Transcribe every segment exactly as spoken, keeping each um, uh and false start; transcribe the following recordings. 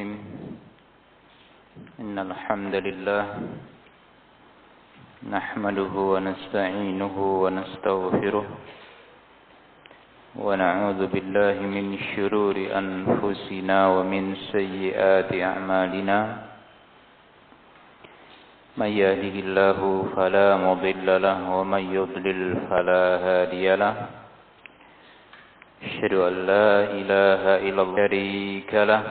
الرحيم إن الحمد لله نحمده ونستعينه ونستغفره ونعوذ بالله من شرور أنفسنا ومن سيئات أعمالنا من يهده الله فلا مضل له ومن يضلل فلا هادي له أشهد أن لا إله إلا الله شريك له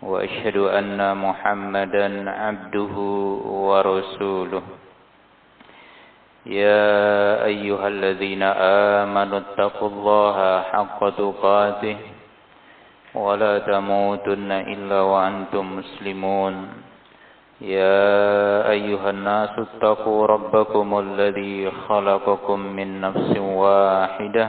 وأشهد أن محمدا عبده ورسوله يا أيها الذين آمنوا اتقوا الله حق تقاته ولا تموتن إلا وأنتم مسلمون يا أيها الناس اتقوا ربكم الذي خلقكم من نفس واحدة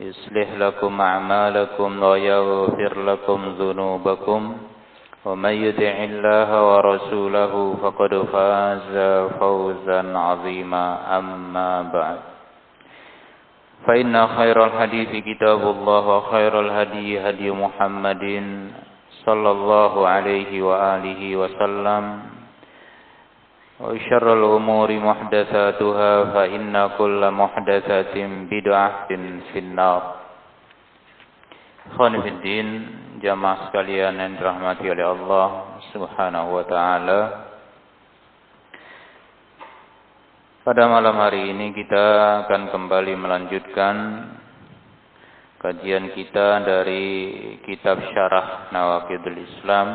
يصلح لكم أعمالكم ويغفر لكم ذنوبكم ومن يطع الله ورسوله فقد فاز فوزا عظيما أما بعد فإن خير الحديث كتاب الله وخير الهدي هدي محمد صلى الله عليه وآله وسلم وشر الأمور محدثاتها فإن كل محدثة بدعة في النار. Ikhwan fil din, jamaah sekalian yang dirahmati oleh Allah Subhanahu wa taala. Pada malam hari ini kita akan kembali melanjutkan kajian kita dari kitab Syarah Nawaqidul Islam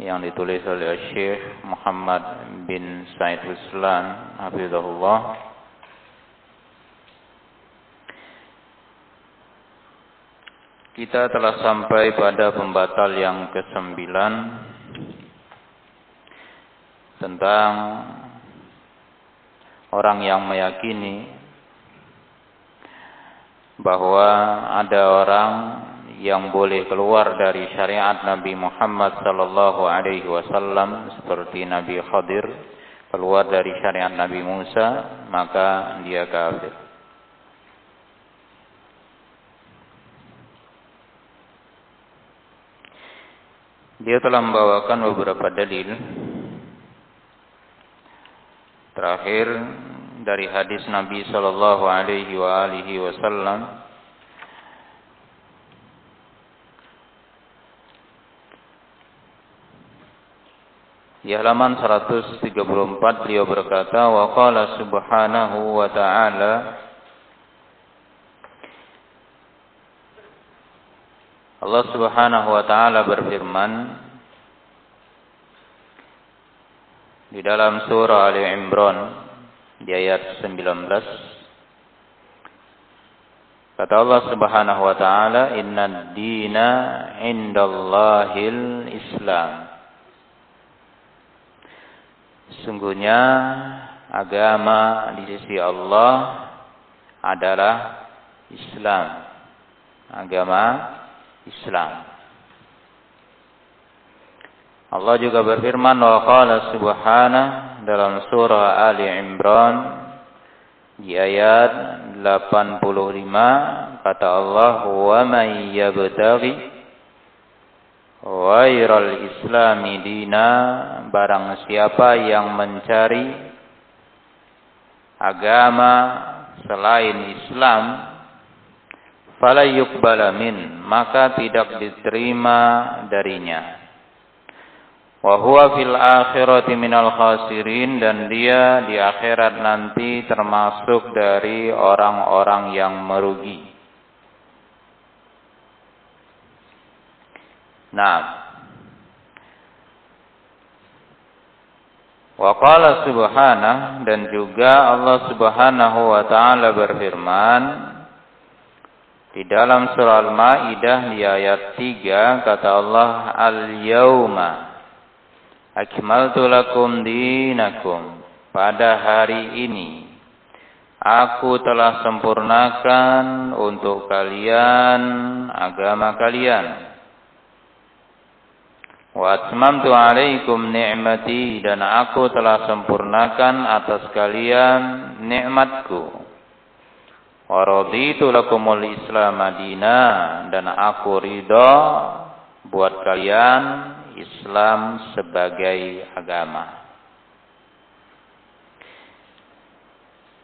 yang ditulis oleh Syekh Muhammad bin Said Ruslan hafizahullah. Kita telah sampai pada pembatal yang kesembilan tentang orang yang meyakini bahwa ada orang yang boleh keluar dari syariat Nabi Muhammad sallallahu alaihi wasallam seperti Nabi Khadir keluar dari syariat Nabi Musa, maka dia kafir. Dia telah membawakan beberapa dalil. Terakhir dari hadis Nabi sallallahu alaihi wa alihi wasallam, di halaman seratus tiga puluh empat beliau berkata, wa qala subhanahu wa ta'ala Allah Subhanahu wa ta'ala berfirman di dalam surah Ali Imran di ayat sembilan belas, kata Allah Subhanahu wa ta'ala, innad dina indallahil Islam, sungguhnya agama di sisi Allah adalah Islam. Agama Islam. Allah juga berfirman, wa qala subhanahu dalam surah Ali Imran di ayat delapan puluh lima, kata Allah, wa may yabtaghi wairal islami dina, barang siapa yang mencari agama selain Islam, fala yuqbala min, maka tidak diterima darinya, wa huwa fil akhirati minal khasirin, dan dia di akhirat nanti termasuk dari orang-orang yang merugi. Nah, wa qala subhanahu, dan juga Allah Subhanahu wa ta'ala berfirman di dalam surah Al-Maidah di ayat tiga, kata Allah, al-yauma Akmaltu lakum dinakum, pada hari ini aku telah sempurnakan untuk kalian agama kalian. Wa atmamtu alaikum ni'mati, dan aku telah sempurnakan atas kalian nikmatku. Wa raditu lakumul Islam madina, dan aku ridha buat kalian Islam sebagai agama.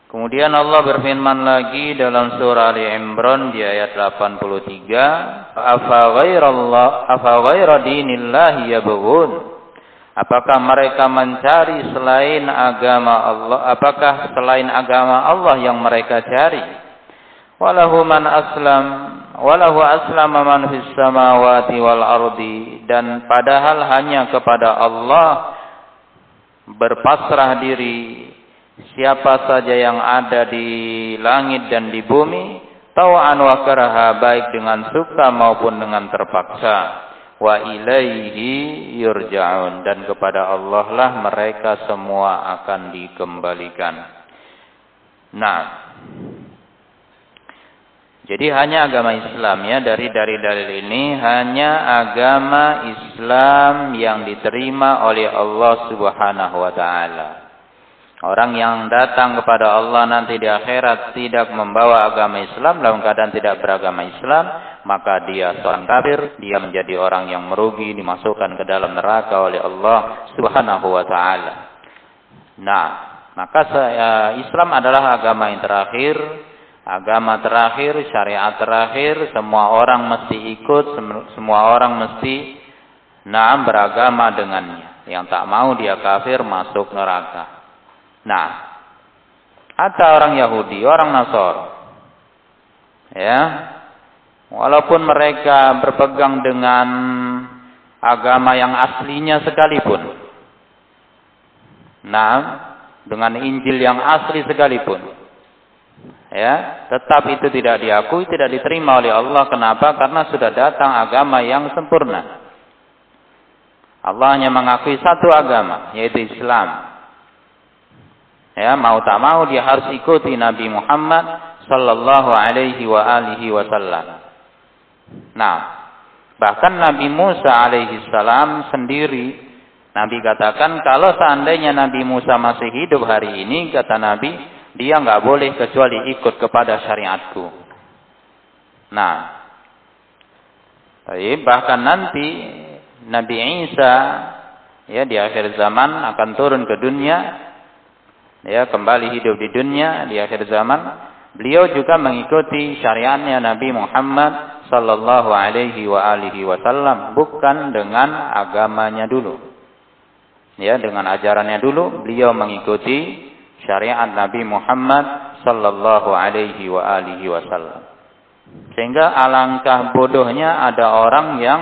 Kemudian Allah berfirman lagi dalam surah Ali Imran di ayat delapan puluh tiga, "Afa ghairallahi afa ghaira dinillahi yabghun?" Apakah mereka mencari selain agama Allah? Apakah selain agama Allah yang mereka cari? Walahu man aslam, walahu aslama man fis samawati wal ardi, dan padahal hanya kepada Allah berpasrah diri siapa saja yang ada di langit dan di bumi, tau'an wa karaha, baik dengan suka maupun dengan terpaksa. Wa ilaihi yurja'un, dan kepada Allah lah mereka semua akan dikembalikan. Nah, jadi hanya agama Islam ya, dari dari dalil ini hanya agama Islam yang diterima oleh Allah Subhanahu wa taala. Orang yang datang kepada Allah nanti di akhirat tidak membawa agama Islam, dalam keadaan tidak beragama Islam, maka dia seorang kafir, dia menjadi orang yang merugi, dimasukkan ke dalam neraka oleh Allah Subhanahu wa taala. Nah, maka Islam adalah agama yang terakhir, agama terakhir, syariat terakhir, semua orang mesti ikut, semua orang mesti nah beragama dengannya. Yang tak mau dia kafir, masuk neraka. Nah, ada orang Yahudi, orang Nasor, ya, walaupun mereka berpegang dengan agama yang aslinya sekalipun, nah, dengan Injil yang asli sekalipun, ya, tetap itu tidak diakui, tidak diterima oleh Allah. Kenapa? Karena sudah datang agama yang sempurna. Allah hanya mengakui satu agama, yaitu Islam. Ya, mau tak mau dia harus ikuti Nabi Muhammad sallallahu alaihi wa alihi wasallam. Nah, bahkan Nabi Musa alaihi salam sendiri, Nabi katakan kalau seandainya Nabi Musa masih hidup hari ini, kata Nabi, dia nggak boleh kecuali ikut kepada syariatku. Nah, bahkan nanti Nabi Isa ya di akhir zaman akan turun ke dunia. Ya, kembali hidup di dunia di akhir zaman, beliau juga mengikuti syariatnya Nabi Muhammad sallallahu alaihi wa alihi wasallam, bukan dengan agamanya dulu. Ya, dengan ajarannya dulu beliau mengikuti syariat Nabi Muhammad sallallahu alaihi wa alihi wasallam. Sehingga alangkah bodohnya ada orang yang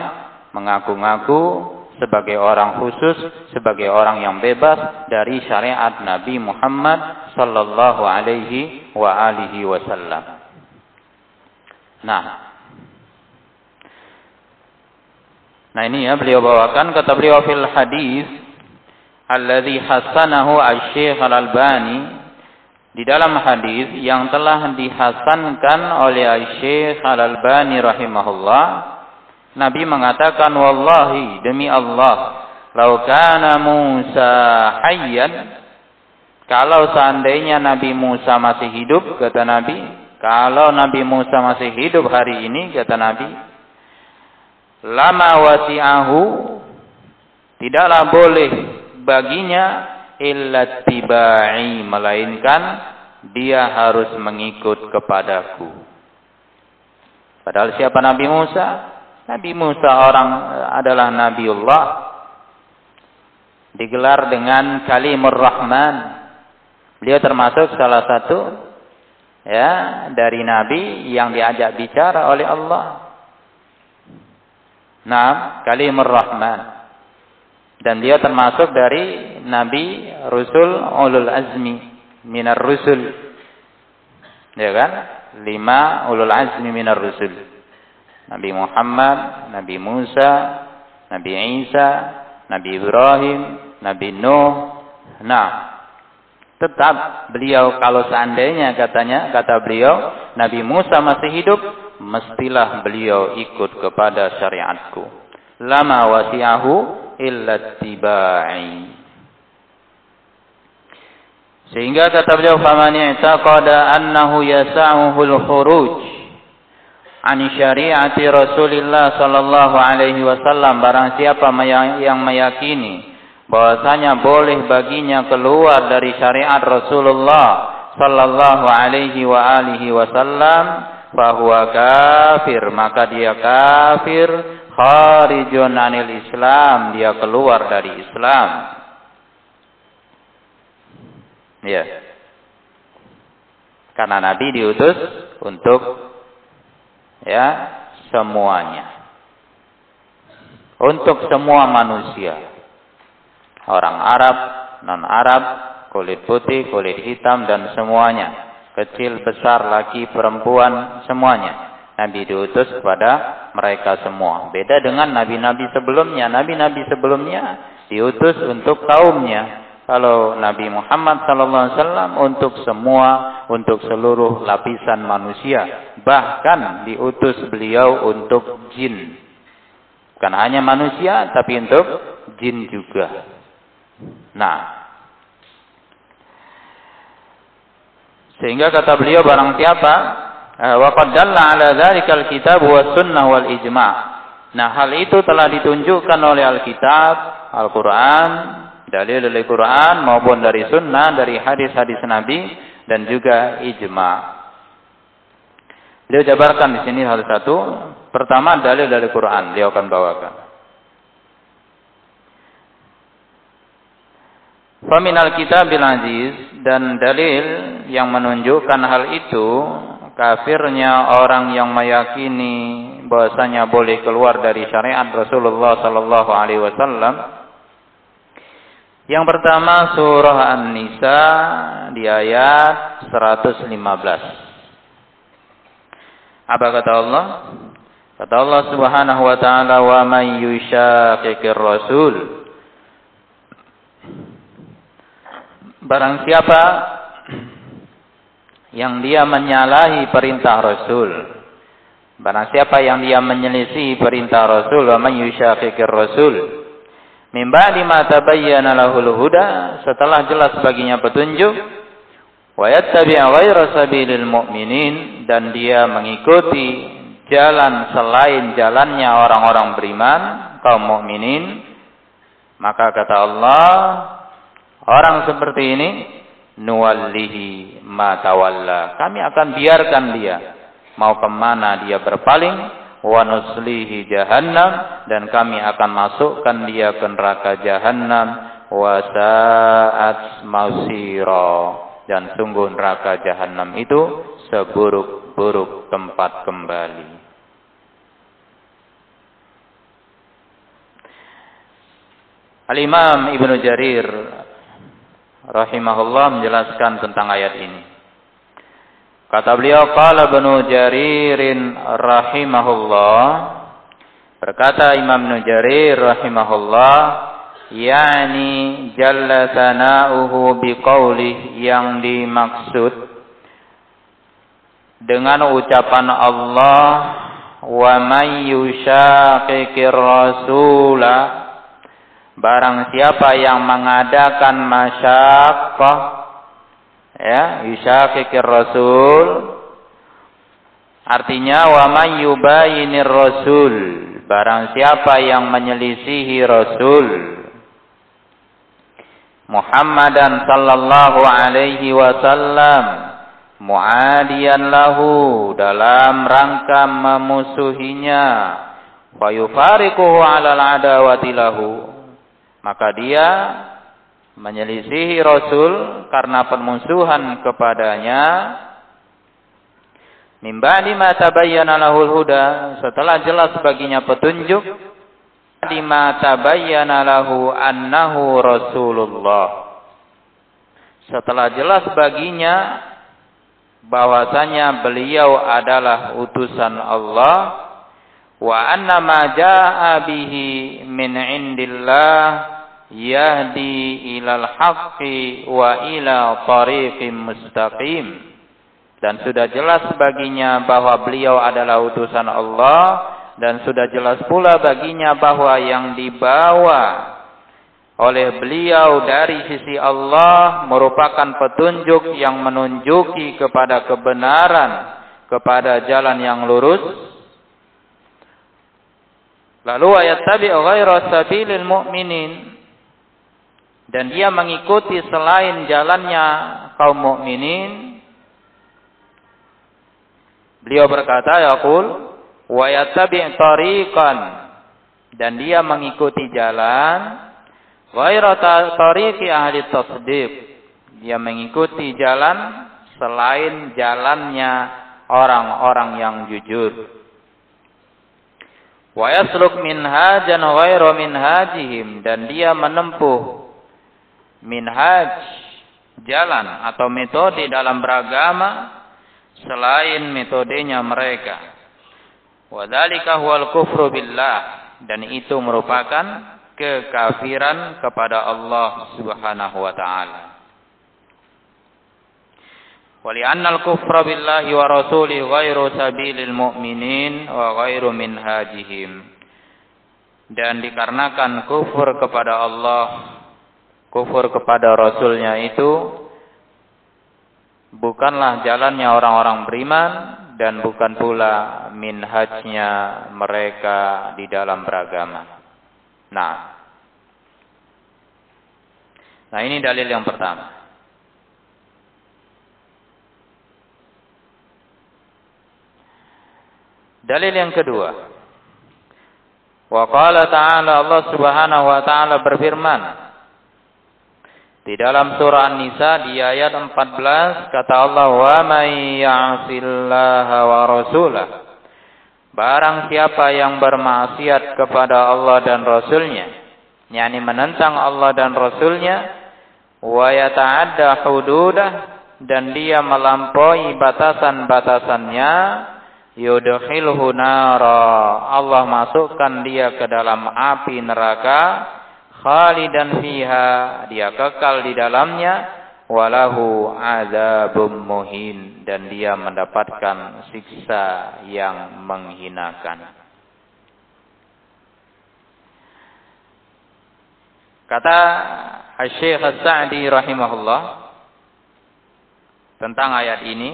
mengaku-ngaku sebagai orang khusus, sebagai orang yang bebas dari syariat Nabi Muhammad sallallahu alaihi wa alihi wasallam. Nah. Nah ini ya beliau bawakan, kata beliau fil hadis alladzi hasanahu asy-Syaikh al-Albani, di dalam hadis yang telah dihasankan oleh Asy-Syaikh al-Albani rahimahullah, Nabi mengatakan, wallahi, demi Allah, lau kana Musa hayyan, kalau seandainya Nabi Musa masih hidup, kata Nabi, kalau Nabi Musa masih hidup hari ini, kata Nabi, lama wasi'ahu, tidaklah boleh baginya illa tiba'i, melainkan dia harus mengikut kepadaku. Padahal siapa Nabi Musa? Nabi Musa orang adalah Nabiullah, digelar dengan Kalimur Rahman. Beliau termasuk salah satu ya dari Nabi yang diajak bicara oleh Allah. Nah, Kalimur Rahman, dan dia termasuk dari Nabi Rusul Ulul Azmi Minar Rusul, ya kan? Lima Ulul Azmi Minar Rusul. Nabi Muhammad, Nabi Musa, Nabi Isa, Nabi Ibrahim, Nabi Nuh. Nah, tetap beliau kalau seandainya katanya, kata beliau, Nabi Musa masih hidup, mestilah beliau ikut kepada syariatku. Lama wasi'ahu illa tiba'i. Sehingga kata beliau, faman i'taqada annahu yasa'uhul khuruj an syari'ati Rasulillah sallallahu alaihi wasallam, barang siapa yang meyakini bahwasanya boleh baginya keluar dari syariat Rasulullah sallallahu alaihi wa alihi wasallam, fahuwa kafir, maka dia kafir, kharijun anil Islam, dia keluar dari Islam. Ya, karena Nabi diutus untuk ya semuanya, untuk semua manusia, orang Arab, non Arab, kulit putih, kulit hitam, dan semuanya, kecil besar, laki perempuan, semuanya. Nabi diutus kepada mereka semua. Beda dengan nabi-nabi sebelumnya. Nabi-nabi sebelumnya diutus untuk kaumnya. Kalau Nabi Muhammad sallallahu alaihi wasallam untuk semua, untuk seluruh lapisan manusia, bahkan diutus beliau untuk jin. Bukan hanya manusia, tapi untuk jin juga. Nah, sehingga kata beliau barang siapa, wa qad dalla ala dzalikal kitab was sunnah wal ijma'. Nah, hal itu telah ditunjukkan oleh Alkitab, Al-Qur'an, dalil dari Quran maupun dari sunnah, dari hadis-hadis Nabi, dan juga ijma. Beliau jabarkan di sini hal satu. Pertama, dalil dari Quran beliau akan bawakan. Faminal kitabil aziz, dan dalil yang menunjukkan hal itu kafirnya orang yang meyakini bahwasanya boleh keluar dari syariat Rasulullah sallallahu alaihi wasallam. Yang pertama, surah An-Nisa di ayat seratus lima belas. Apa kata Allah? Kata Allah Subhanahu wa taala, "Wa may yushaqiqir rasul." Barang siapa yang dia menyalahi perintah Rasul, barang siapa yang dia menyelisih perintah Rasul, "Wa may yushaqiqir rasul." Min ba'di ma tabayyana lahul huda, setelah jelas baginya petunjuk, wa yattabi' ghayra sabilil mu'minin, dan dia mengikuti jalan selain jalannya orang-orang beriman, kaum mukminin, maka kata Allah, orang seperti ini nuwallihi ma tawalla, kami akan biarkan dia mau kemana dia berpaling, wa nuslihi jahannam, dan kami akan masukkan dia ke neraka jahannam, wa sa'at masira, dan sungguh neraka jahannam itu seburuk-buruk tempat kembali. Al-Imam Ibnu Jarir rahimahullah menjelaskan tentang ayat ini. Kata beliau, qala Ibnu Jaririn rahimahullah, berkata Imam Ibnu Jarir rahimahullah, yani jalla sana'uhu biqaulih, yang dimaksud dengan ucapan Allah, wa may yushaqiqir rasula, barang siapa yang mengadakan masyaqqah, ya, yushaqiqir rasul, artinya wa may yubayinir rasul, barang siapa yang menyelisihi rasul Muhammadan sallallahu alaihi wasallam, muadiyan lahu, dalam rangka memusuhinya, fa yufariquhu alal adawati lahu, maka dia menyelisihi Rasul karena permusuhan kepadanya. Min ba'di ma tabayyana lahul huda, setelah jelas baginya petunjuk, di ma tabayyana lahu annahu Rasulullah, setelah jelas baginya bahwasanya beliau adalah utusan Allah, wa anna ma jaa'a bihi min 'indillah yahdi ilal haqqi wa ila tariqim mustaqim. Dan sudah jelas baginya bahwa beliau adalah utusan Allah, dan sudah jelas pula baginya bahwa yang dibawa oleh beliau dari sisi Allah merupakan petunjuk yang menunjuki kepada kebenaran, kepada jalan yang lurus. Lalu ayat tabi' ghaira sabilil mu'minin, dan dia mengikuti selain jalannya kaum mukminin. Beliau berkata, yaqul wa yattabi' tariqan, dan dia mengikuti jalan ghaira tariqi ahli tasdiq, dia mengikuti jalan selain jalannya orang-orang yang jujur. Wa yasluk minhajan ghaira minhajihim, dan dia menempuh minhaj, jalan atau metode dalam beragama selain metodenya mereka. Wa dzalika huwal kufru billah, dan itu merupakan kekafiran kepada Allah Subhanahu wa taala. Wa li'annal kufra billahi wa rasulihi ghairu sabilil mu'minin wa ghairu minhajihim, dan dikarenakan kufur kepada Allah, kufur kepada Rasulnya itu bukanlah jalannya orang-orang beriman, dan bukan pula minhajnya mereka di dalam beragama. Nah, nah ini dalil yang pertama. Dalil yang kedua. Wa qala ta'ala, Allah Subhanahu wa taala berfirman di dalam surah An-Nisa di ayat empat belas, kata Allah, wa may ya'sillaha wa rasulah, barang siapa yang bermaksiat kepada Allah dan Rasulnya, yakni menentang Allah dan Rasulnya, wa yata'adda hududah, dan dia melampaui batasan-batasannya, yudkhilhu nara, Allah masukkan dia ke dalam api neraka, khalidan fiha, dia kekal di dalamnya, walahu azabum muhin, dan dia mendapatkan siksa yang menghinakan. Kata Syekh As-Sa'di rahimahullah tentang ayat ini,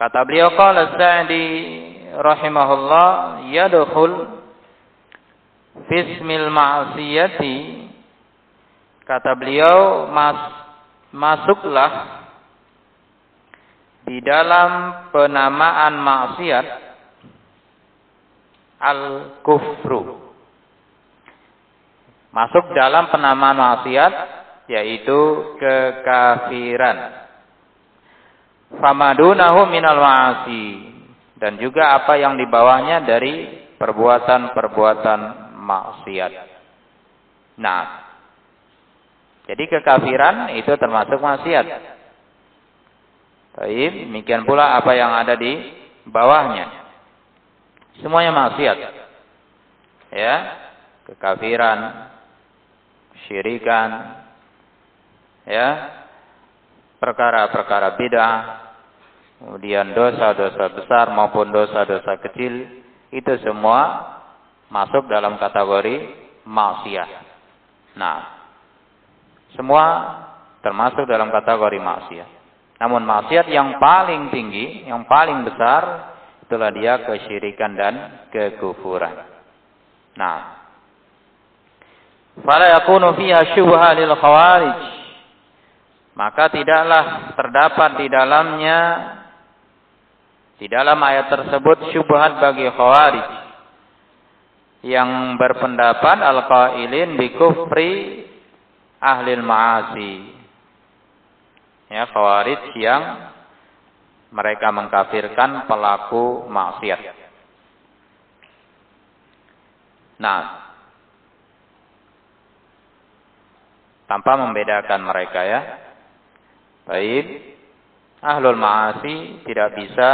kata beliau, qala As-Sa'di rahimahullah, yadkhul fismil ma'asiyati, kata beliau, mas, masuklah di dalam penamaan maksiat al-kufru, masuk dalam penamaan maksiat yaitu kekafiran, famadunahu minal ma'asi, dan juga apa yang di bawahnya dari perbuatan-perbuatan maksiat. Nah, jadi kekafiran itu termasuk maksiat. Tapi demikian pula apa yang ada di bawahnya, semuanya maksiat. Ya, kekafiran, syirikan, ya, perkara-perkara bid'ah, kemudian dosa-dosa besar maupun dosa-dosa kecil, itu semua masuk dalam kategori maksiat. Nah, semua termasuk dalam kategori maksiat. Namun maksiat yang paling tinggi, yang paling besar, itulah dia kesyirikan dan kekufuran. Nah, fala yakunu fiha syubha lil khawarij, maka tidaklah terdapat di dalamnya, di dalam ayat tersebut, syubhat bagi khawarij yang berpendapat al-qailin bi kufri ahlil ma'asi. Ya, khawarij yang mereka mengkafirkan pelaku maksiat. Nah, tanpa membedakan mereka, ya. Baik, ahlul ma'asi tidak bisa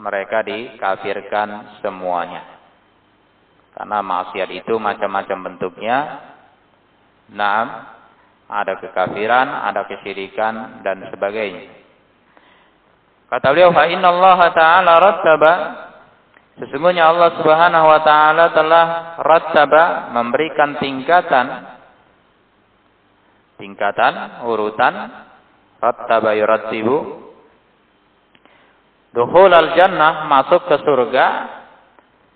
mereka dikafirkan semuanya. Karena maksiat itu macam-macam bentuknya. Naam, ada kekafiran, ada kesyirikan dan sebagainya. Kata beliau, fa inna Allah ta'ala rattaba, sesungguhnya Allah Subhanahu wa ta'ala telah rattaba, memberikan tingkatan, tingkatan, urutan, rattaba yurattibu, dukhul al-jannah, masuk ke surga,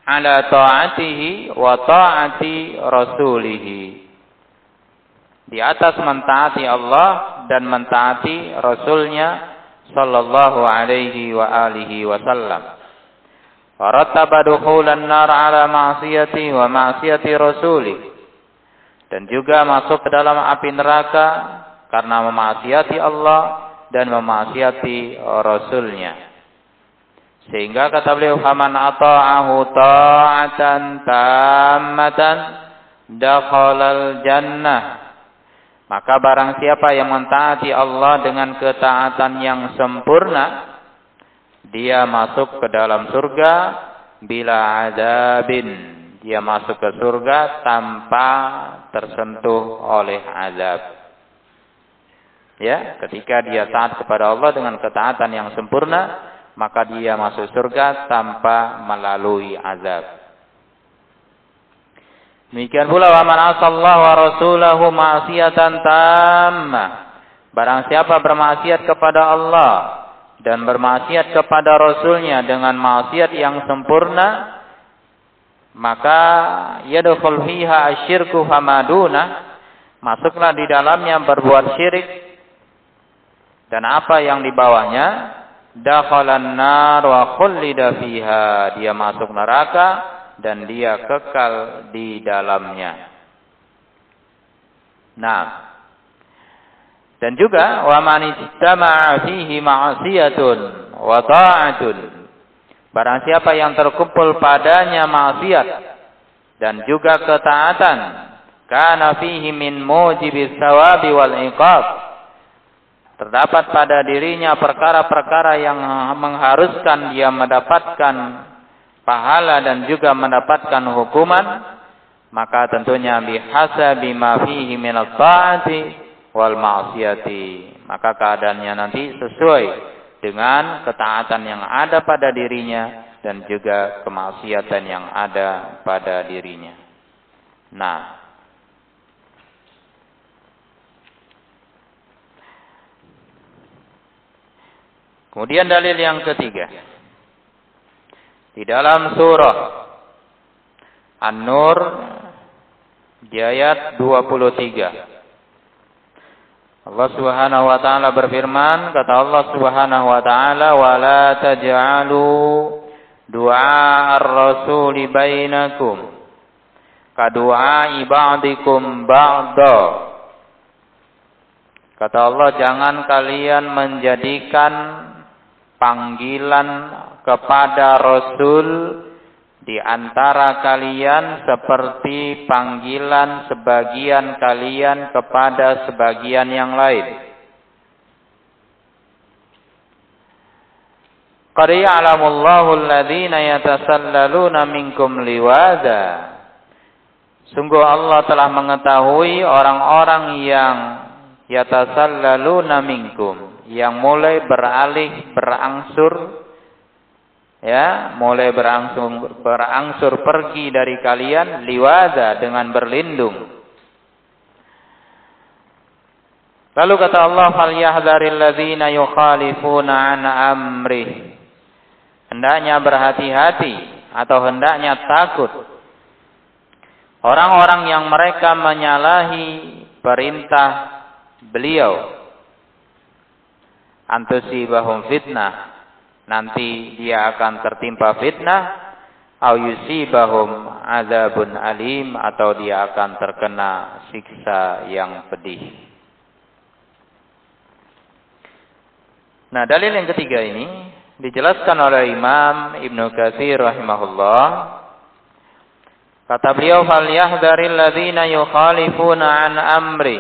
ala ta'atihi wa ta'ati rasulihi, di atas mentaati Allah dan mentaati Rasulnya sallallahu alaihi wa alihi wa sallam. Warattaba dukhulan nar ala ma'siyati wa ma'siyati rasulih. Dan juga masuk ke dalam api neraka karena memaksiati Allah dan memaksiati Rasulnya. Sehingga kata beliau, faman ata'ahu ta'atan tammatan dakhalal jannah. Maka barang siapa yang mentaati Allah dengan ketaatan yang sempurna, dia masuk ke dalam surga bila azabin. Dia masuk ke surga tanpa tersentuh oleh azab. Ya, ketika dia taat kepada Allah dengan ketaatan yang sempurna, maka dia masuk surga tanpa melalui azab. Demikian pula wa man asallahu wa rasulahu ma'siyatan tammah. Barang siapa bermaksiat kepada Allah dan bermaksiat kepada Rasulnya dengan maksiat yang sempurna, maka yadkhul fiha asyirku famaduna, masuklah di dalamnya berbuat syirik dan apa yang di bawahnya, dakhalan nar wa khullida fiha, dia masuk neraka dan dia kekal di dalamnya. Nah, dan juga wa man ijtama'a fihi ma'siyatun wa ta'atun. Barang siapa yang terkumpul padanya maksiat dan juga ketaatan, kana fihi min mujibis thawabi wal iqab. Terdapat pada dirinya perkara-perkara yang mengharuskan dia mendapatkan pahala dan juga mendapatkan hukuman, maka tentunya bihasabi ma fihi min at-ta'ati wal ma'siyati, maka keadaannya nanti sesuai dengan ketaatan yang ada pada dirinya dan juga kemaksiatan yang ada pada dirinya. Nah, kemudian dalil yang ketiga di dalam surah An-Nur di ayat dua puluh tiga. Allah Subhanahu wa taala berfirman, kata Allah Subhanahu wa taala, "Wala taj'alu du'a ar-rasuli bainakum ka du'a ibadikum ba'da." Kata Allah, jangan kalian menjadikan panggilan kepada Rasul di antara kalian seperti panggilan sebagian kalian kepada sebagian yang lain. Qad ya'lamullahu alladhina yatasallaluna minkum liwaza. Sungguh Allah telah mengetahui orang-orang yang yatasallaluna minkum, yang mulai beralih berangsur, ya, mulai berangsur berangsur pergi dari kalian, liwaza, dengan berlindung. Lalu kata Allah, fal yahdharil ladzina yukhalifuna an amrih, hendaknya berhati-hati atau hendaknya takut orang-orang yang mereka menyalahi perintah beliau, antusibahum fitnah, nanti dia akan tertimpa fitnah, au yusibahum azabun alim, atau dia akan terkena siksa yang pedih. Nah, dalil yang ketiga ini dijelaskan oleh Imam Ibnu Katsir rahimahullah. Kata beliau, fal yahdharil ladzina yukhalifuna an amri,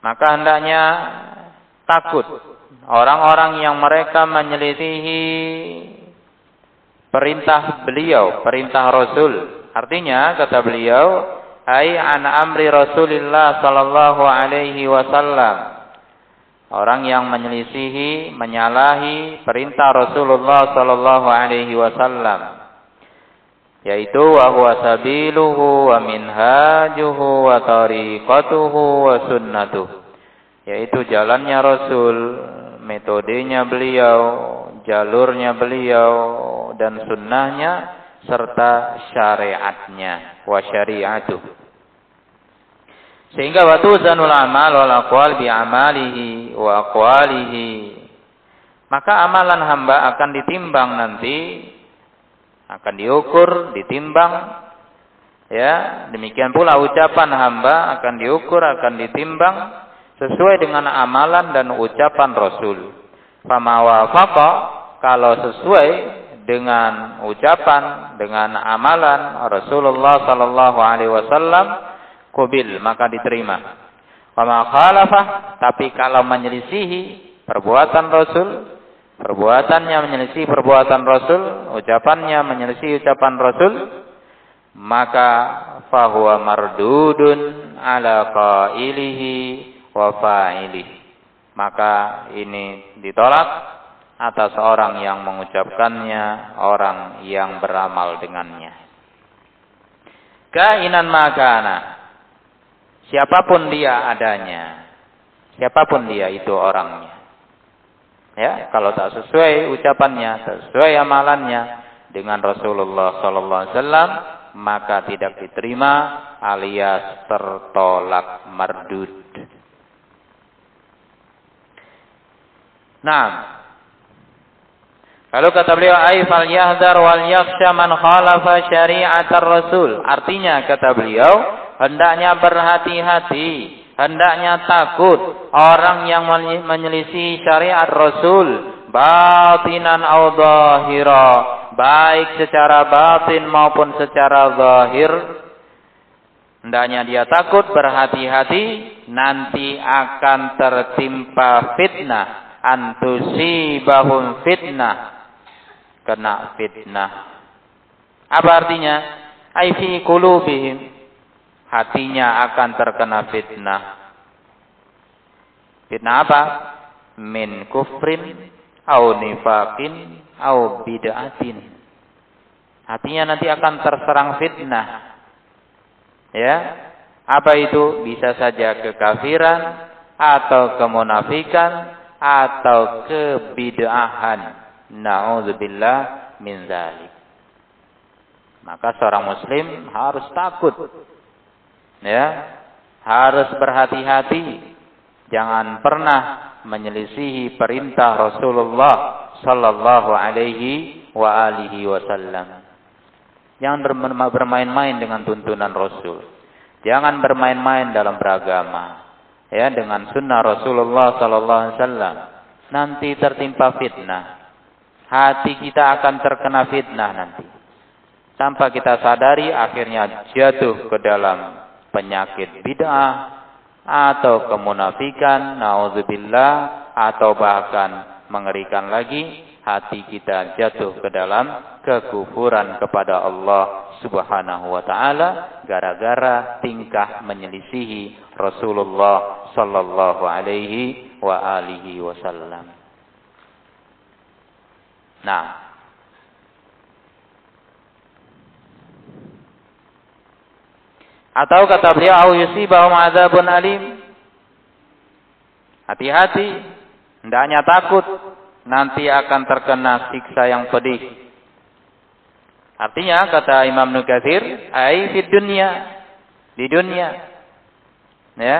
maka hendaknya takut orang-orang yang mereka menyelisihi perintah beliau, perintah Rasul. Artinya kata beliau, ai an amri Rasulillah sallallahu alaihi wasallam. Orang yang menyelisihi, menyalahi perintah Rasulullah sallallahu alaihi wasallam, yaitu wa huwa sabiluhu wa minhajuhu wa tariqatuhu wa sunnatuh, yaitu jalannya Rasul, metodenya beliau, jalurnya beliau, dan sunnahnya serta syariatnya, wa syariatuh. Sehingga watuzanul amal wal aqwal bi amalihi wa aqwalihi, maka amalan hamba akan ditimbang nanti, akan diukur, ditimbang, ya. Demikian pula ucapan hamba akan diukur, akan ditimbang sesuai dengan amalan dan ucapan Rasul. Famawafaqa, kalau sesuai dengan ucapan, dengan amalan Rasulullah sallallahu alaihi wasallam, kubil, maka diterima. Fama khalafah, tapi kalau menyelisihi perbuatan Rasul, perbuatannya menyelisih perbuatan Rasul, ucapannya menyelisih ucapan Rasul, maka fahuwa mardudun ala qailihi wa fa'ilihi, maka ini ditolak atas orang yang mengucapkannya, orang yang beramal dengannya. Kainan makana, siapapun dia adanya, siapapun dia itu orangnya. Ya, kalau tak sesuai ucapannya, tak sesuai amalannya dengan Rasulullah sallallahu alaihi wasallam, maka tidak diterima alias tertolak, mardud. Naam. Lalu kata beliau, ai fal yahdhar wal yakhsha man khalafa syari'atar rasul. Artinya kata beliau, hendaknya berhati-hati, hendaknya takut orang yang menyelisih syariat Rasul, batinan au zahira, baik secara batin maupun secara zahir. Hendaknya dia takut, berhati-hati, nanti akan tertimpa fitnah, antusibahum fitnah, kena fitnah. Apa artinya? Ai fi qulubihim, hatinya akan terkena fitnah. Fitnah apa? Min kufrin, au nifaqin, au bid'atin. Hatinya nanti akan terserang fitnah. Ya, apa itu? Bisa saja kekafiran, atau kemunafikan, atau kebid'ahan. Na'udzubillah min dzalik. Maka seorang muslim harus takut. Ya, harus berhati-hati, jangan pernah menyelisihi perintah Rasulullah sallallahu alaihi wa alihi wasallam. Jangan bermain-main dengan tuntunan Rasul. Jangan bermain-main dalam beragama, ya, dengan sunnah Rasulullah sallallahu alaihi wasallam. Nanti tertimpa fitnah. Hati kita akan terkena fitnah nanti. Tanpa kita sadari akhirnya jatuh ke dalam penyakit bid'ah atau kemunafikan, na'udzubillah, atau bahkan mengerikan lagi, hati kita jatuh ke dalam kekufuran kepada Allah subhanahu wa ta'ala gara-gara tingkah menyelisihi Rasulullah sallallahu alaihi wa alihi wasallam. Nah, atau kata beliau, au yusibahum adzabun alim. Hati-hati, hendaknya takut, nanti akan terkena siksa yang pedih. Artinya kata Imam Ibnu Katsir, ai fid dunya, di dunia. Ya.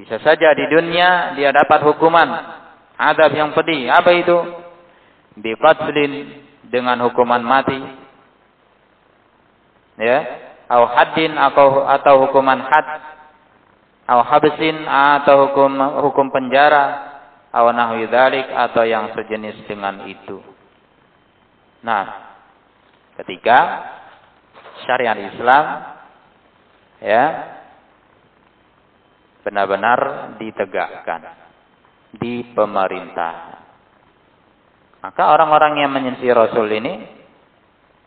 Bisa saja di dunia dia dapat hukuman, azab yang pedih. Apa itu? Biqatlin, dengan hukuman mati. Ya. Au haddin, atau atau hukuman had, au habsin, atau hukum hukum penjara, au nahwi dzalik, atau yang sejenis dengan itu. Nah, ketika syariat Islam, ya, benar-benar ditegakkan, di pemerintahan. Maka orang-orang yang menyelisi Rasul ini,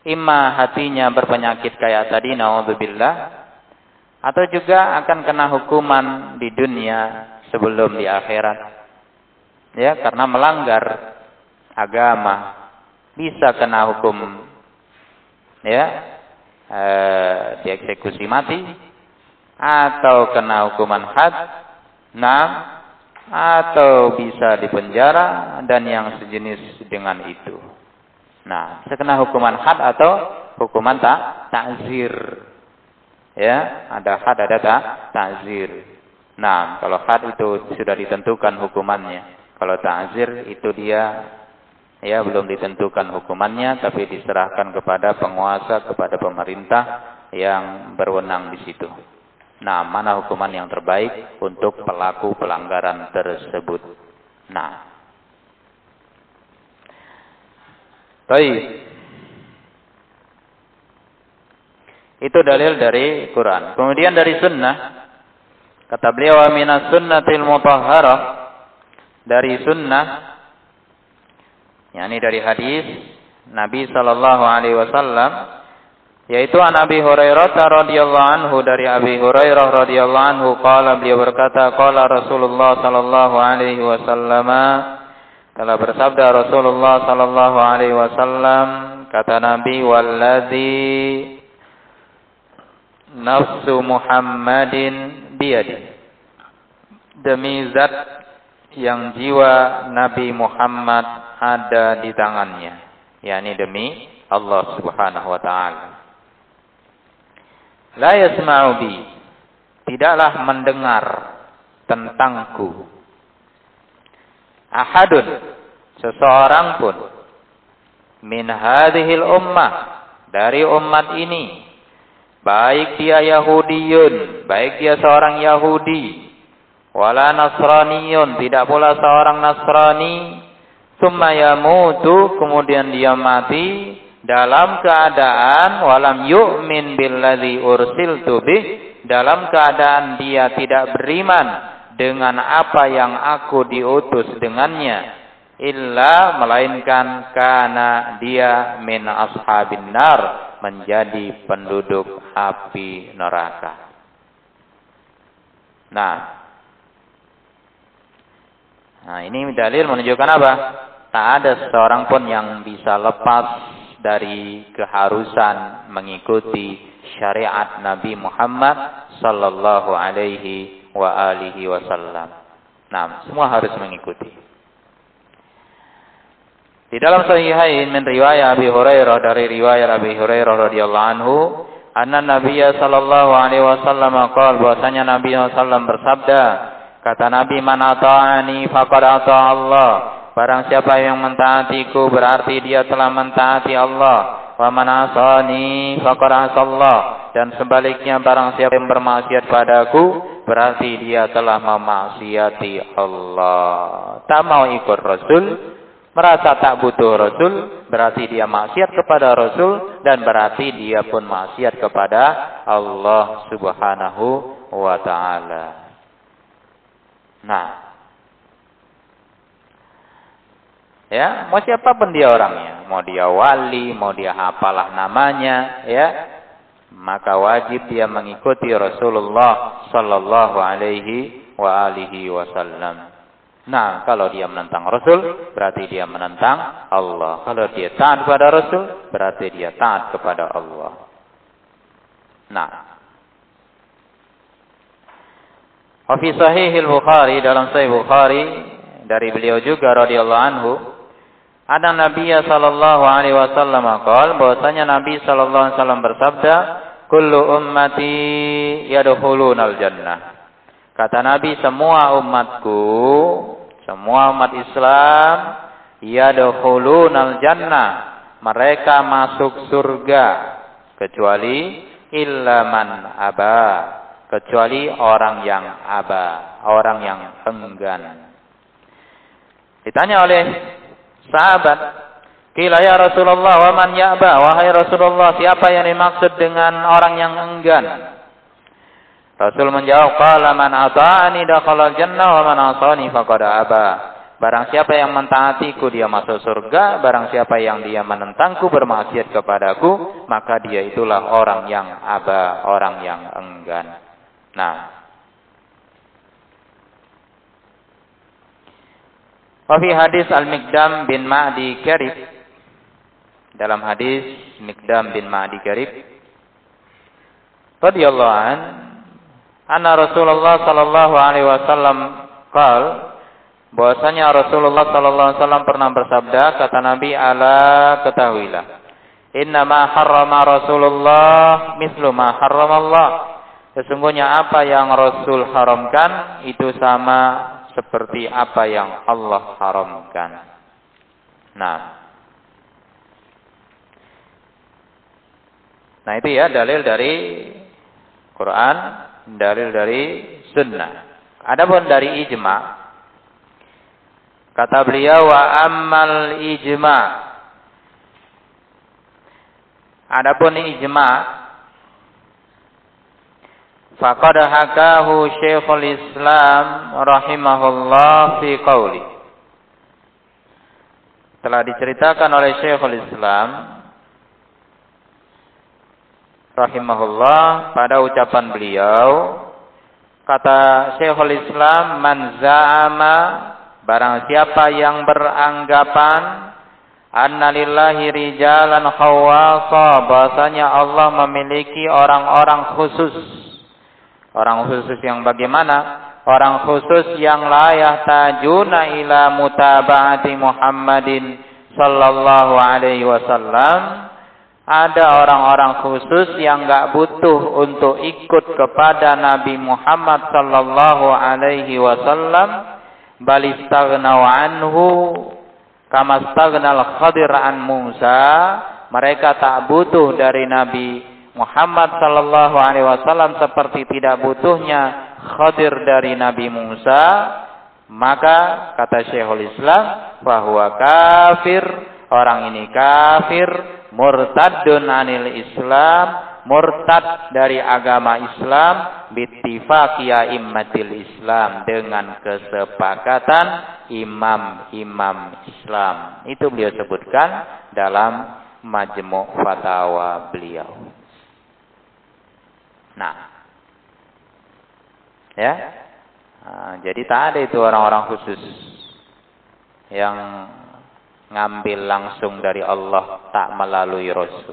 imma hatinya berpenyakit kayak tadi, na'udzubillah, atau juga akan kena hukuman di dunia sebelum di akhirat. Ya, karena melanggar agama, bisa kena hukum, ya, eh, dieksekusi mati, atau kena hukuman had, nah, atau bisa dipenjara dan yang sejenis dengan itu. Nah, bisa kena hukuman had atau hukuman tak takzir. Ya, ada had ada tak takzir. Nah, kalau had itu sudah ditentukan hukumannya. Kalau takzir itu dia ya belum ditentukan hukumannya, tapi diserahkan kepada penguasa, kepada pemerintah yang berwenang di situ. Nah, mana hukuman yang terbaik untuk pelaku pelanggaran tersebut? Nah. Baik. Itu dalil dari Quran. Kemudian dari sunnah, kata beliau wa minas sunnatil mutahharah, dari sunnah yakni dari hadis Nabi sallallahu alaihi wasallam, yaitu an Abi Hurairah radhiyallahu anhu, dari Abi Hurairah radhiyallahu anhu qala, beliau berkata qala Rasulullah sallallahu alaihi wasallam, kala bersabda Rasulullah sallallahu alaihi wasallam, kata Nabi wallazi nafsu Muhammadin biyadi, demi zat yang jiwa Nabi Muhammad ada di tangannya, yakni demi Allah Subhanahu wa taala. La yasma'u bi, tidaklah mendengar tentangku, ahadun, seseorang pun, min hadhil ummah, dari umat ini, baik dia Yahudiyun, baik dia seorang Yahudi, wala Nasraniyun, tidak pula seorang Nasrani, summa yamutu, kemudian dia mati dalam keadaan walam yu'min billadzi ursiltu bih, dalam keadaan dia tidak beriman dengan apa yang aku diutus dengannya, illa melainkan kana dia min ashabin nar, menjadi penduduk api neraka. Nah, nah ini dalil menunjukkan apa? Tak ada seorang pun yang bisa lepas dari keharusan mengikuti syariat Nabi Muhammad sallallahu alaihi wa alihi wasallam. Nah, semua harus mengikuti. Di dalam sahihain min riwayat Abi Hurairah, dari riwayat Abi Hurairah radhiyallahu anhu, anna Nabiyya sallallahu alaihi wasallam qala, bahwasanya Nabi sallallahu alaihi wasallam bersabda, kata Nabi man ata'ani faqad ata'a Allah, barang siapa yang mentaatiku berarti dia telah mentaati Allah. Wa man asani faqad asallah, dan sebaliknya barang siapa yang bermaksiat padaku berarti dia telah memaksiati Allah. Tak mau ikut Rasul, merasa tak butuh Rasul, berarti dia maksiat kepada Rasul dan berarti dia pun maksiat kepada Allah Subhanahu wa taala. Nah, ya, mau siapapun dia orangnya, mau dia wali, mau dia apalah namanya, ya, maka wajib dia mengikuti Rasulullah sallallahu alaihi wa alihi wasallam. Nah, kalau dia menentang Rasul, berarti dia menentang Allah. Kalau dia taat kepada Rasul, berarti dia taat kepada Allah. Nah, wa fi sahihil Bukhari, dalam Sahih Bukhari, dari beliau juga radhiyallahu anhu, ada Nabi sallallahu alaihi wasallam qala, bahwasanya Nabi sallallahu alaihi wasallam bersabda, kullu ummati yadkhulunal jannah. Kata Nabi, semua umatku, semua umat Islam, yadkhulunal jannah, mereka masuk surga, kecuali illa man aba, kecuali orang yang aba, orang yang enggan. Ditanya oleh sahabat, qila ya Rasulullah wa man ya'ba, wahai Rasulullah siapa yang dimaksud dengan orang yang enggan? Rasul menjawab, qala man ata'ani dakhala al-jannah wa man 'asani faqad aba. Barang siapa yang mentaatiku dia masuk surga, barang siapa yang dia menentangku bermaksiat kepadaku, maka dia itulah orang yang aba, orang yang enggan. Nah, fi hadis Al-Miqdam bin Ma'di Karib, dalam hadis Miqdam bin Ma'di Karib radhiyallahu an, anna Rasulullah sallallahu alaihi wasallam qal, bahwasanya Rasulullah sallallahu alaihi wasallam pernah bersabda, kata Nabi, ala ketahuilah, inna ma harrama Rasulullah mislu ma harramallah, sesungguhnya apa yang Rasul haramkan itu sama seperti apa yang Allah haramkan. Nah, nah itu ya dalil dari Quran, dalil dari Sunnah. Adapun dari ijma, kata beliau, wa ammal ijma. Adapun ijma, faqad hakahu Syekhul Islam rahimahullah fi qauli, telah diceritakan oleh Syekhul Islam rahimahullah pada ucapan beliau, kata Syekhul Islam, man za'ama, barang siapa yang beranggapan, anna lillahi rijalan khawasa, bahasanya Allah memiliki orang-orang khusus. Orang khusus yang bagaimana? Orang khusus yang layak tajuna ila mutaba'ati Muhammadin sallallahu alaihi wasallam. Ada orang-orang khusus yang enggak butuh untuk ikut kepada Nabi Muhammad sallallahu alaihi wasallam. Bal istaghnau anhu kama istaghnal Khadir an Musa. Mereka tak butuh dari Nabi Muhammad sallallahu alaihi wasallam seperti tidak butuhnya Khadir dari Nabi Musa. Maka kata Syekhul Islam, bahwa kafir, orang ini kafir, murtadun anil Islam, murtad dari agama Islam, bittifaqiyya immatil Islam, dengan kesepakatan imam-imam Islam. Itu beliau sebutkan dalam majmu' fatawa beliau. Nah, ya, nah, jadi tak ada itu orang-orang khusus yang ngambil langsung dari Allah tak melalui Rasul,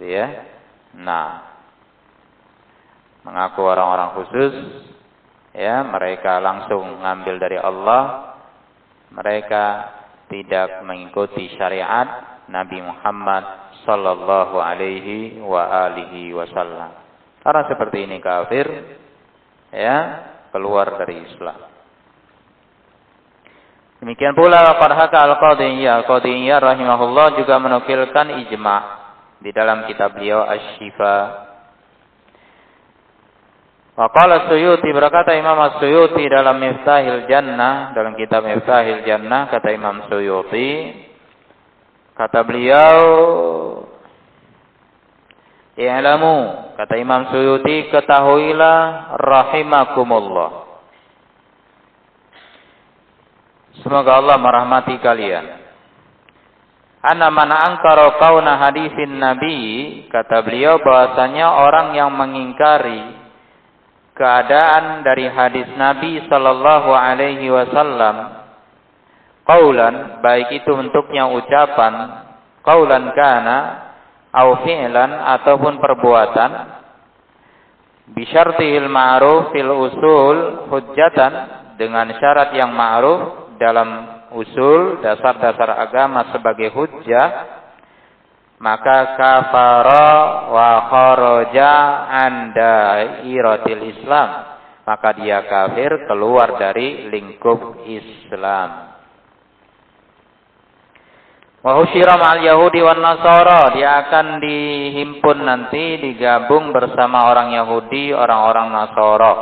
gitu ya. Nah, mengaku orang-orang khusus, ya, mereka langsung ngambil dari Allah, mereka tidak mengikuti syariat Nabi Muhammad sallallahu alaihi wa alihi wasallam. Orang seperti ini kafir, ya, keluar dari Islam. Demikian pula Farhaka Al-Qadiyya, Qadiyya rahimahullah juga menukilkan ijma di dalam kitab beliau Asy-Syifa. Wa qala Suyuti, berkata Imam As-Suyuti dalam Miftahil Jannah, dalam kitab Miftahil Jannah, kata Imam Suyuti, kata beliau, i'lamu, kata Imam Suyuti, ketahuilah, rahimakumullah, semoga Allah merahmati kalian, anna man angkara kauna hadisin nabi, kata beliau, bahasanya orang yang mengingkari keadaan dari hadis Nabi sallallahu alaihi wasallam, qaulan, baik itu bentuknya ucapan, qaulan kana au fi'lan, ataupun perbuatan, bisyartihil ma'ruf fil usul hujjatan, dengan syarat yang ma'ruf dalam usul dasar-dasar agama sebagai hujjah, maka kafara wa kharaja an dairatil Islam, maka dia kafir, keluar dari lingkup Islam. Wa husyira ma'al Yahudi wan Nasara, dia akan dihimpun nanti, digabung bersama orang Yahudi, orang-orang Nasara.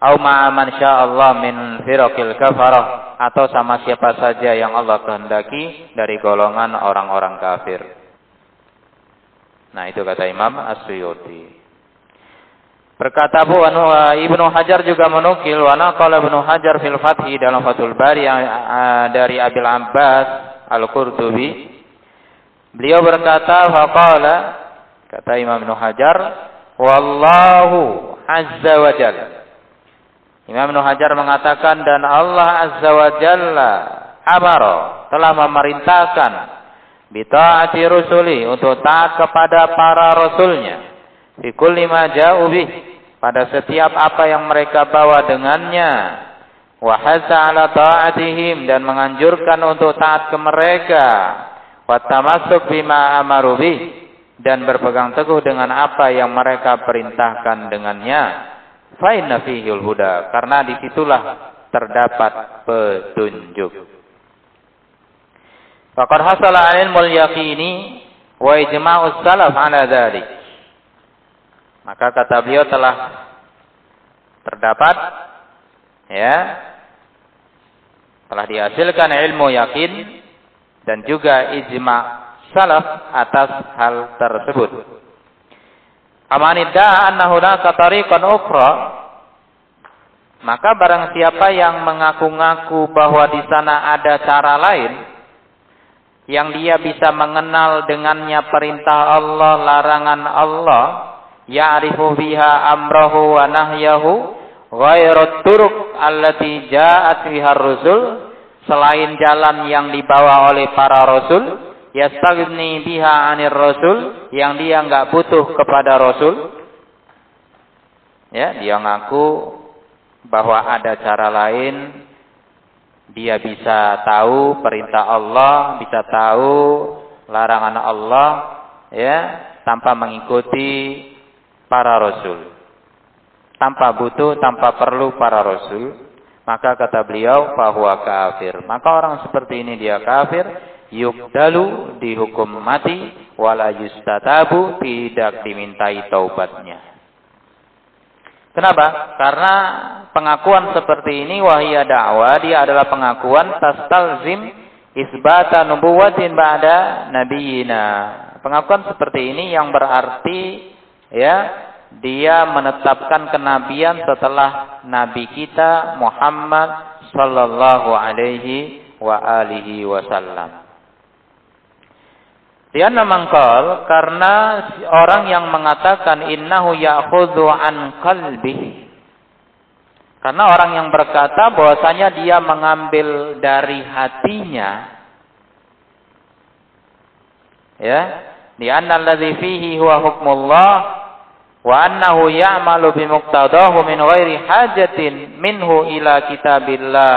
Au ma'a man sya'allah min firaqil kafarah, atau sama siapa saja yang Allah kehendaki dari golongan orang-orang kafir. Nah, itu kata Imam As-Suyuti. Berkata Ibnu Hajar juga menukil, wa naqala Ibnu Hajar fil Fathi dalam Fathul Bari yang dari Abil Abbas Al-Qurtubi. Beliau berkata, faqala, kata Imam Ibnu Hajar, wallahu azza wa jalla. Imam Ibnu Hajar mengatakan, dan Allah azza wa jalla amara, telah memerintahkan bi ta'ati rusuli, untuk taat kepada para rasulnya. Fi kulli ma ja'u bih, pada setiap apa yang mereka bawa dengannya. Wa hasa ala ta'atihim, dan menganjurkan untuk taat ke mereka. Wa tamassuk bima amaru bih, dan berpegang teguh dengan apa yang mereka perintahkan dengannya. Fa inna fihil huda, karena disitulah terdapat petunjuk. Faqad hasala 'ilmul yaqini wa ijma'us salaf 'ala dzalik. Maka kata beliau telah terdapat, ya, telah dihasilkan ilmu yakin dan juga ijma salaf atas hal tersebut. Amanidda annahu hunaka tariqan ukhra, maka barang siapa yang mengaku-ngaku bahwa di sana ada cara lain yang dia bisa mengenal dengannya perintah Allah, larangan Allah, ya'rifu biha amrahu wa nahyahu ghairat turuq allati ja'at biha ar-rusul, selain jalan yang dibawa oleh para rasul, yastaghni biha 'anil rasul, yang dia enggak butuh kepada rasul. Ya, dia ngaku bahwa ada cara lain dia bisa tahu perintah Allah, bisa tahu larangan Allah, ya, tanpa mengikuti para rasul, tanpa butuh, tanpa perlu para rasul. Maka kata beliau, bahwa kafir, maka orang seperti ini dia kafir, yukdalu, dihukum mati, wala yustatabu, tidak dimintai taubatnya. Kenapa? Karena pengakuan seperti ini, wahia da'wa, dia adalah pengakuan tastalzim isbata nubuwatin ba'da nabiyina, pengakuan seperti ini yang berarti, ya, dia menetapkan kenabian setelah nabi kita Muhammad sallallahu alaihi wa alihi wasallam. Dia mengatakan, karena orang yang mengatakan innahu ya'khudhu an qalbi, karena orang yang berkata bahwasanya dia mengambil dari hatinya, ya, di annalladzi fihi huwa hukmullah wa annahu ya'malu bi muqtadahu min ghairi hajatin minhu ila kitabillah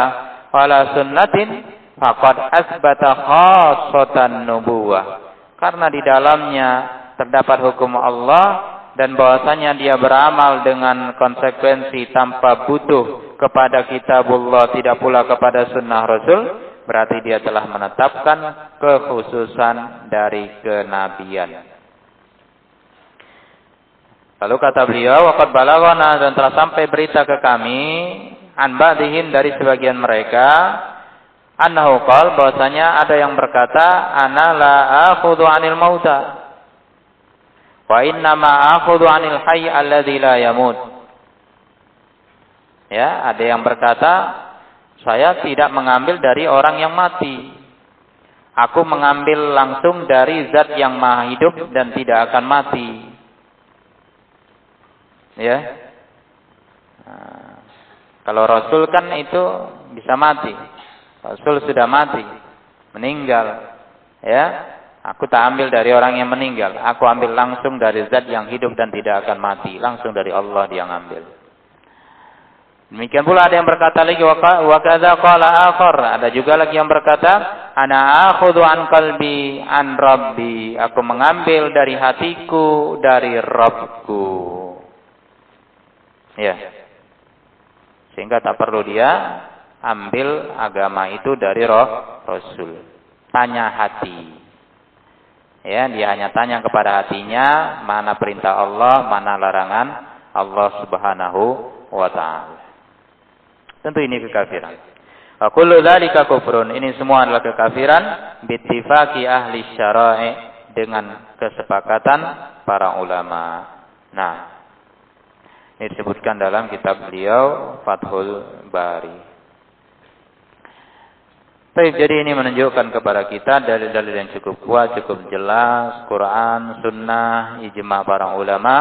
wala sunnatin faqad asbata khassatan nubuwah, karena di dalamnya terdapat hukum Allah dan bahwasanya dia beramal dengan konsekuensi tanpa butuh kepada kitabullah, tidak pula kepada sunnah rasul, berarti dia telah menetapkan kekhususan dari kenabian. Lalu kata beliau, waqad balaghana, dan telah sampai berita ke kami, an ba'dihim, dari sebagian mereka, annahu qala, bahwasanya ada yang berkata, ana la akhudhu 'anil mauta wa inna ma akhudhu 'anil hayy alladzi la yamut. Ya, ada yang berkata, saya tidak mengambil dari orang yang mati. Aku mengambil langsung dari zat yang maha hidup dan tidak akan mati. Ya. Nah, kalau Rasul kan itu bisa mati. Rasul sudah mati, meninggal. Ya. Aku tak ambil dari orang yang meninggal. Aku ambil langsung dari zat yang hidup dan tidak akan mati. Langsung dari Allah dia ngambil. Demikian pula ada yang berkata lagi, wa kadza qala akhar, ada juga lagi yang berkata, ana akhudhu an qalbi an rabbi, aku mengambil dari hatiku dari Rabbku. Ya. Sehingga tak perlu dia ambil agama itu dari roh rasul. Tanya hati. Ya, dia hanya tanya kepada hatinya, mana perintah Allah, mana larangan Allah Subhanahu wa ta'ala. Tentu ini kekafiran. Kullu dzalika kufrun, ini semua adalah kekafiran bittifaqi ahli syara'i, dengan kesepakatan para ulama. Nah, Ini disebutkan dalam kitab beliau Fathul Bari. Baik, jadi ini menunjukkan kepada kita dalil-dalil yang cukup kuat, cukup jelas, Quran, Sunnah, ijma para ulama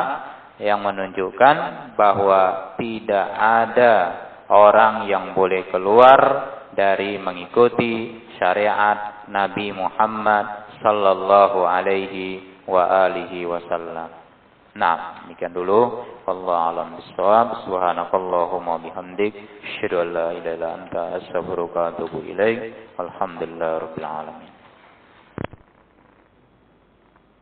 yang menunjukkan bahwa tidak ada orang yang boleh keluar dari mengikuti syariat Nabi Muhammad sallallahu alaihi wa alihi wasallam. Nah, demikian dulu. Wallahu a'lam bishshawab. Subhanakallahumma bihamdik, asyhadu an la ilaha illa anta, astaghfiruka wa atubu ilaik. Alhamdulillahirabbil alamin.